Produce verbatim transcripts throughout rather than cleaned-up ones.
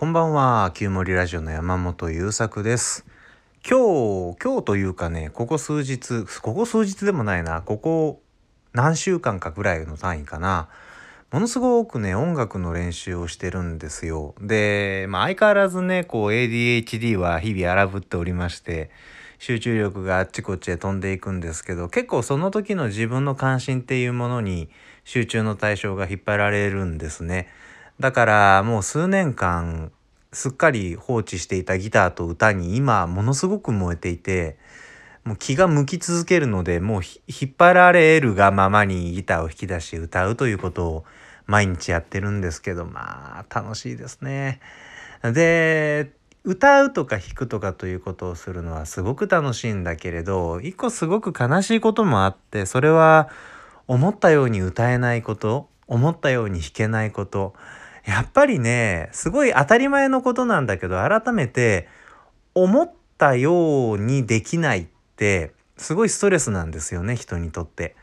こんばんは、旧森ラジオの山本優作です。今日今日というかね、ここ数日ここ数日でもないなここ何週間かぐらいの単位かな、ものすごくね音楽の練習をしてるんですよ。で、まあ、相変わらずねこう エーディーエイチディー は日々荒ぶっておりまして、集中力があっちこっちへ飛んでいくんですけど、結構その時の自分の関心っていうものに集中の対象が引っ張られるんですね。だからもう数年間すっかり放置していたギターと歌に今ものすごく燃えていて、もう気が向き続けるので、もう引っ張られるがままにギターを引き出し歌うということを毎日やってるんですけど、まあ楽しいですね。で、歌うとか弾くとかということをするのはすごく楽しいんだけれど、一個すごく悲しいこともあって、それは思ったように歌えないこと、思ったように弾けないこと。やっぱりね、すごい当たり前のことなんだけど、改めて思ったようにできないってすごいストレスなんですよね、人にとって。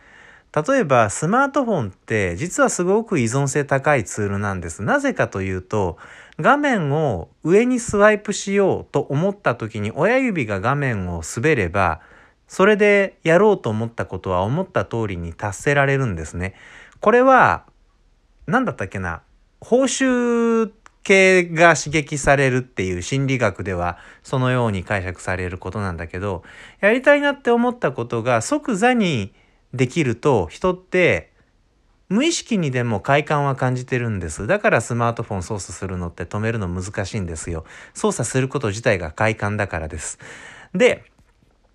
例えばスマートフォンって実はすごく依存性高いツールなんです。なぜかというと、画面を上にスワイプしようと思った時に親指が画面を滑れば、それでやろうと思ったことは思った通りに達せられるんですね。これは何だったっけな、報酬系が刺激されるっていう心理学ではそのように解釈されることなんだけど、やりたいなって思ったことが即座にできると、人って無意識にでも快感は感じてるんです。だからスマートフォン操作するのって止めるの難しいんですよ。操作すること自体が快感だからです。で、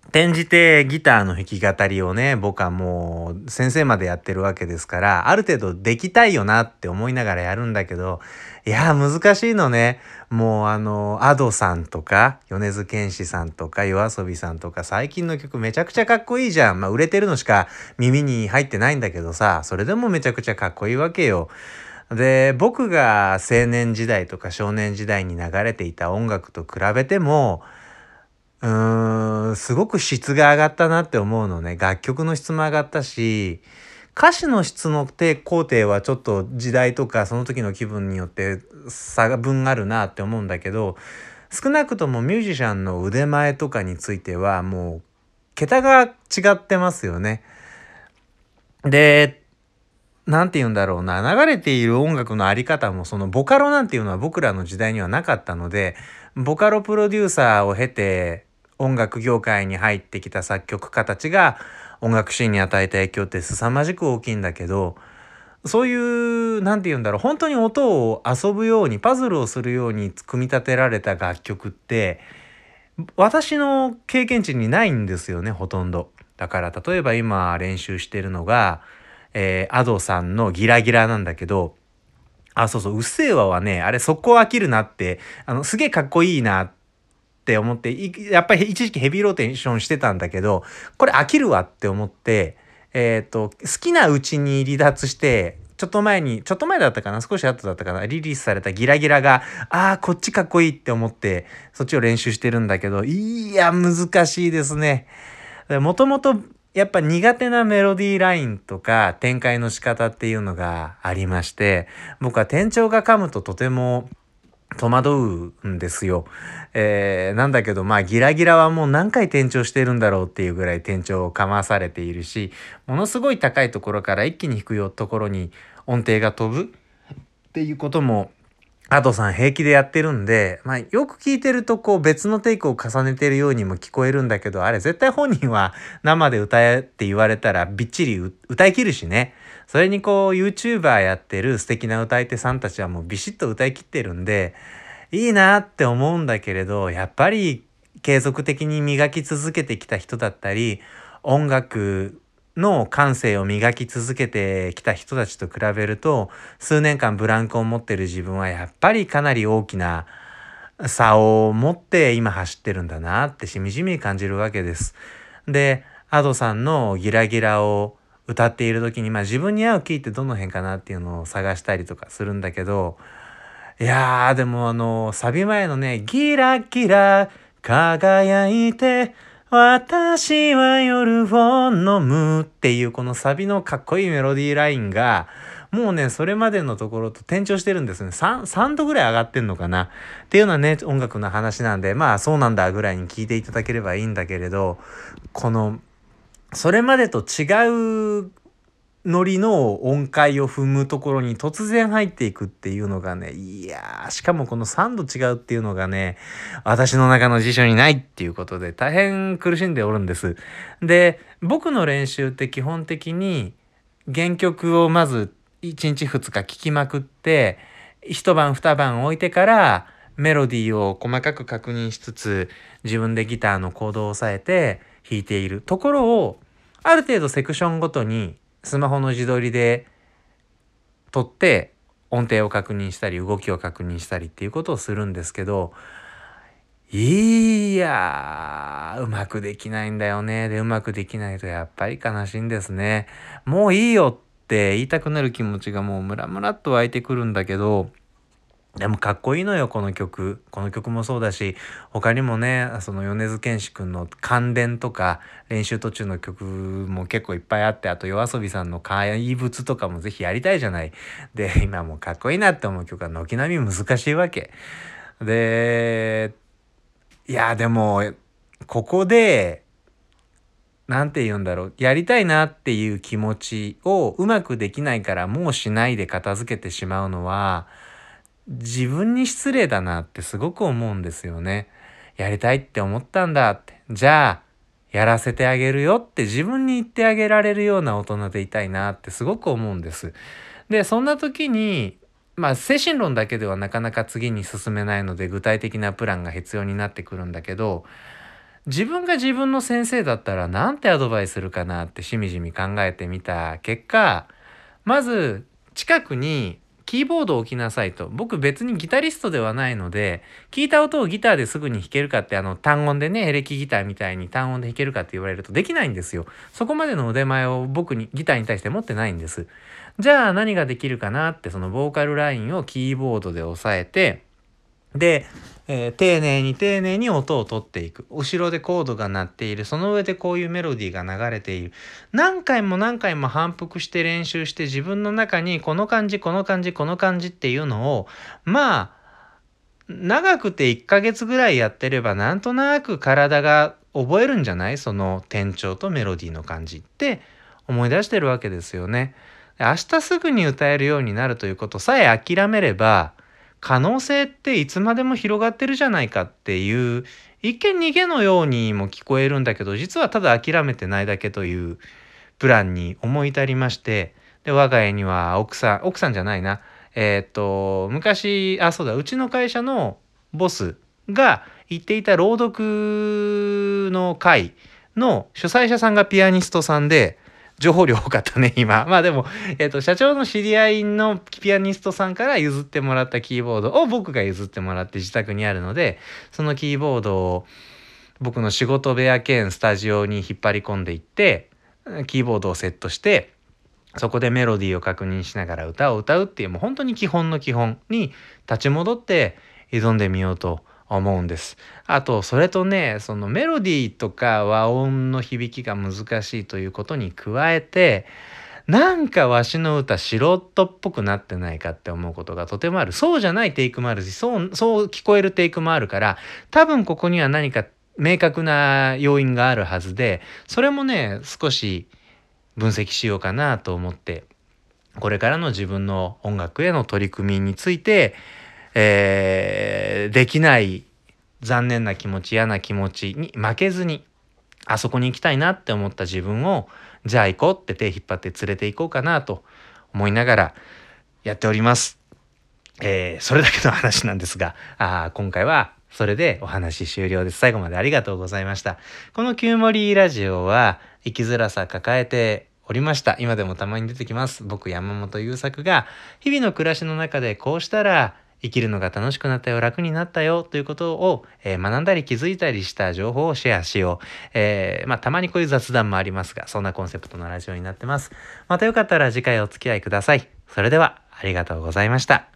転じてギターの弾き語りをね、僕はもう先生までやってるわけですから、ある程度できたいよなって思いながらやるんだけど、いやー難しいのね。もうあのAdoさんとか米津玄師さんとかYOASOBIさんとか、最近の曲めちゃくちゃかっこいいじゃん。まあ売れてるのしか耳に入ってないんだけどさ、それでもめちゃくちゃかっこいいわけよ。で、僕が青年時代とか少年時代に流れていた音楽と比べても、うーん、すごく質が上がったなって思うのね。楽曲の質も上がったし、歌詞の質の工程はちょっと時代とかその時の気分によって差が分あるなって思うんだけど、少なくともミュージシャンの腕前とかについてはもう桁が違ってますよね。で、なんて言うんだろうな、流れている音楽のあり方も、そのボカロなんていうのは僕らの時代にはなかったので、ボカロプロデューサーを経て音楽業界に入ってきた作曲家たちが音楽シーンに与えた影響って凄まじく大きいんだけど、そういうなんて言うんだろう、本当に音を遊ぶようにパズルをするように組み立てられた楽曲って私の経験値にないんですよね、ほとんど。だから例えば今練習してるのが、えー、Adoさんのギラギラなんだけど、あ、そうそう、うっせぇわはね、あれ速攻飽きるなって、あのすげえかっこいいなってって思って、やっぱり一時期ヘビーローテーションしてたんだけど、これ飽きるわって思って、えー、と好きなうちに離脱して、ちょっと前にちょっと前だったかな少し後だったかなリリースされたギラギラが、あーこっちかっこいいって思ってそっちを練習してるんだけど、いや難しいですね。もともとやっぱ苦手なメロディーラインとか展開の仕方っていうのがありまして、僕は転調が噛むととても戸惑うんですよ、えー、なんだけど、まあギラギラはもう何回転調してるんだろうっていうぐらい転調をかまされているし、ものすごい高いところから一気に低いところに音程が飛ぶっていうこともAdoさん平気でやってるんで、まあ、よく聞いてるとこう別のテイクを重ねてるようにも聞こえるんだけど、あれ絶対本人は生で歌えって言われたらびっちり歌い切るしね。それにこう YouTuber やってる素敵な歌い手さんたちはもうビシッと歌い切ってるんでいいなって思うんだけれど、やっぱり継続的に磨き続けてきた人だったり、音楽の感性を磨き続けてきた人たちと比べると、数年間ブランクを持ってる自分はやっぱりかなり大きな差を持って今走ってるんだなってしみじみ感じるわけです。で、Adoさんのギラギラを歌っている時に、まあ自分に合うキーってどの辺かなっていうのを探したりとかするんだけど、いやーでもあのサビ前のね、ギラギラ輝いて私は夜を飲むっていうこのサビのかっこいいメロディーラインがもうねそれまでのところと転調してるんですね。 3, 3度ぐらい上がってんのかなっていうようなね音楽の話なんで、まあそうなんだぐらいに聞いていただければいいんだけれど、このそれまでと違うノリの音階を踏むところに突然入っていくっていうのがね、いやー、しかもこのさんど違うっていうのがね、私の中の辞書にないっていうことで大変苦しんでおるんです。で、僕の練習って基本的に原曲をまずいちにちふつか聴きまくって、一晩二晩置いてからメロディーを細かく確認しつつ、自分でギターのコードを押さえて弾いているところを、ある程度セクションごとにスマホの自撮りで撮って音程を確認したり動きを確認したりっていうことをするんですけど、いやーうまくできないんだよね。でうまくできないとやっぱり悲しいんですね。もういいよって言いたくなる気持ちがもうムラムラっと湧いてくるんだけど、でもかっこいいのよこの曲。この曲もそうだし、他にもね、その米津玄師くんの感電とか練習途中の曲も結構いっぱいあって、あとYOASOBIさんの怪物とかもぜひやりたいじゃない。で、今もかっこいいなって思う曲は軒並み難しいわけ。で、いやでもここでなんて言うんだろう、やりたいなっていう気持ちをうまくできないからもうしないで片付けてしまうのは、自分に失礼だなってすごく思うんですよね。やりたいって思ったんだって、じゃあやらせてあげるよって自分に言ってあげられるような大人でいたいなってすごく思うんです。でそんな時にまあ精神論だけではなかなか次に進めないので具体的なプランが必要になってくるんだけど、自分が自分の先生だったらなんてアドバイスするかなってしみじみ考えてみた結果、まず近くにキーボードを置きなさいと。僕別にギタリストではないので、聞いた音をギターですぐに弾けるかって、あの単音でね、エレキギターみたいに単音で弾けるかって言われるとできないんですよ。そこまでの腕前を僕にギターに対して持ってないんです。じゃあ何ができるかなって、そのボーカルラインをキーボードで押さえて、で、えー、丁寧に丁寧に音を取っていく。後ろでコードが鳴っている。その上でこういうメロディーが流れている。何回も何回も反復して練習して、自分の中にこの感じ、この感じ、この感じっていうのを、まあ、長くていっかげつぐらいやってれば、なんとなく体が覚えるんじゃない？その転調とメロディーの感じって思い出してるわけですよね。明日すぐに歌えるようになるということさえ諦めれば、可能性っていつまでも広がってるじゃないかっていう、一見逃げのようにも聞こえるんだけど、実はただ諦めてないだけというプランに思い至りまして、で我が家には奥さん奥さんじゃないなえっと昔あそうだうちの会社のボスが言っていた朗読の会の主催者さんがピアニストさんで、情報量多かったね今。まあでも、えーと、社長の知り合いのピアニストさんから譲ってもらったキーボードを僕が譲ってもらって自宅にあるので、そのキーボードを僕の仕事部屋兼スタジオに引っ張り込んでいって、キーボードをセットして、そこでメロディーを確認しながら歌を歌うっていう、もう本当に基本の基本に立ち戻って挑んでみようと思うんです。あとそれとね、そのメロディーとか和音の響きが難しいということに加えて、なんかわしの歌素人っぽくなってないかって思うことがとてもある。そうじゃないテイクもあるし、そう、そう聞こえるテイクもあるから、多分ここには何か明確な要因があるはずで、それもね少し分析しようかなと思って、これからの自分の音楽への取り組みについて、えー、できない残念な気持ち、嫌な気持ちに負けずに、あそこに行きたいなって思った自分を、じゃあ行こうって手引っ張って連れて行こうかなと思いながらやっております。えー、それだけの話なんですが、あ今回はそれでお話終了です。最後までありがとうございました。このきゅうもりラジオは生きづらさ抱えておりました。今でもたまに出てきます。僕山本優作が日々の暮らしの中でこうしたら生きるのが楽しくなったよ、楽になったよということを、えー、学んだり気づいたりした情報をシェアしよう、えーまあ、たまにこういう雑談もありますが、そんなコンセプトのラジオになってます。またよかったら次回お付き合いください。それではありがとうございました。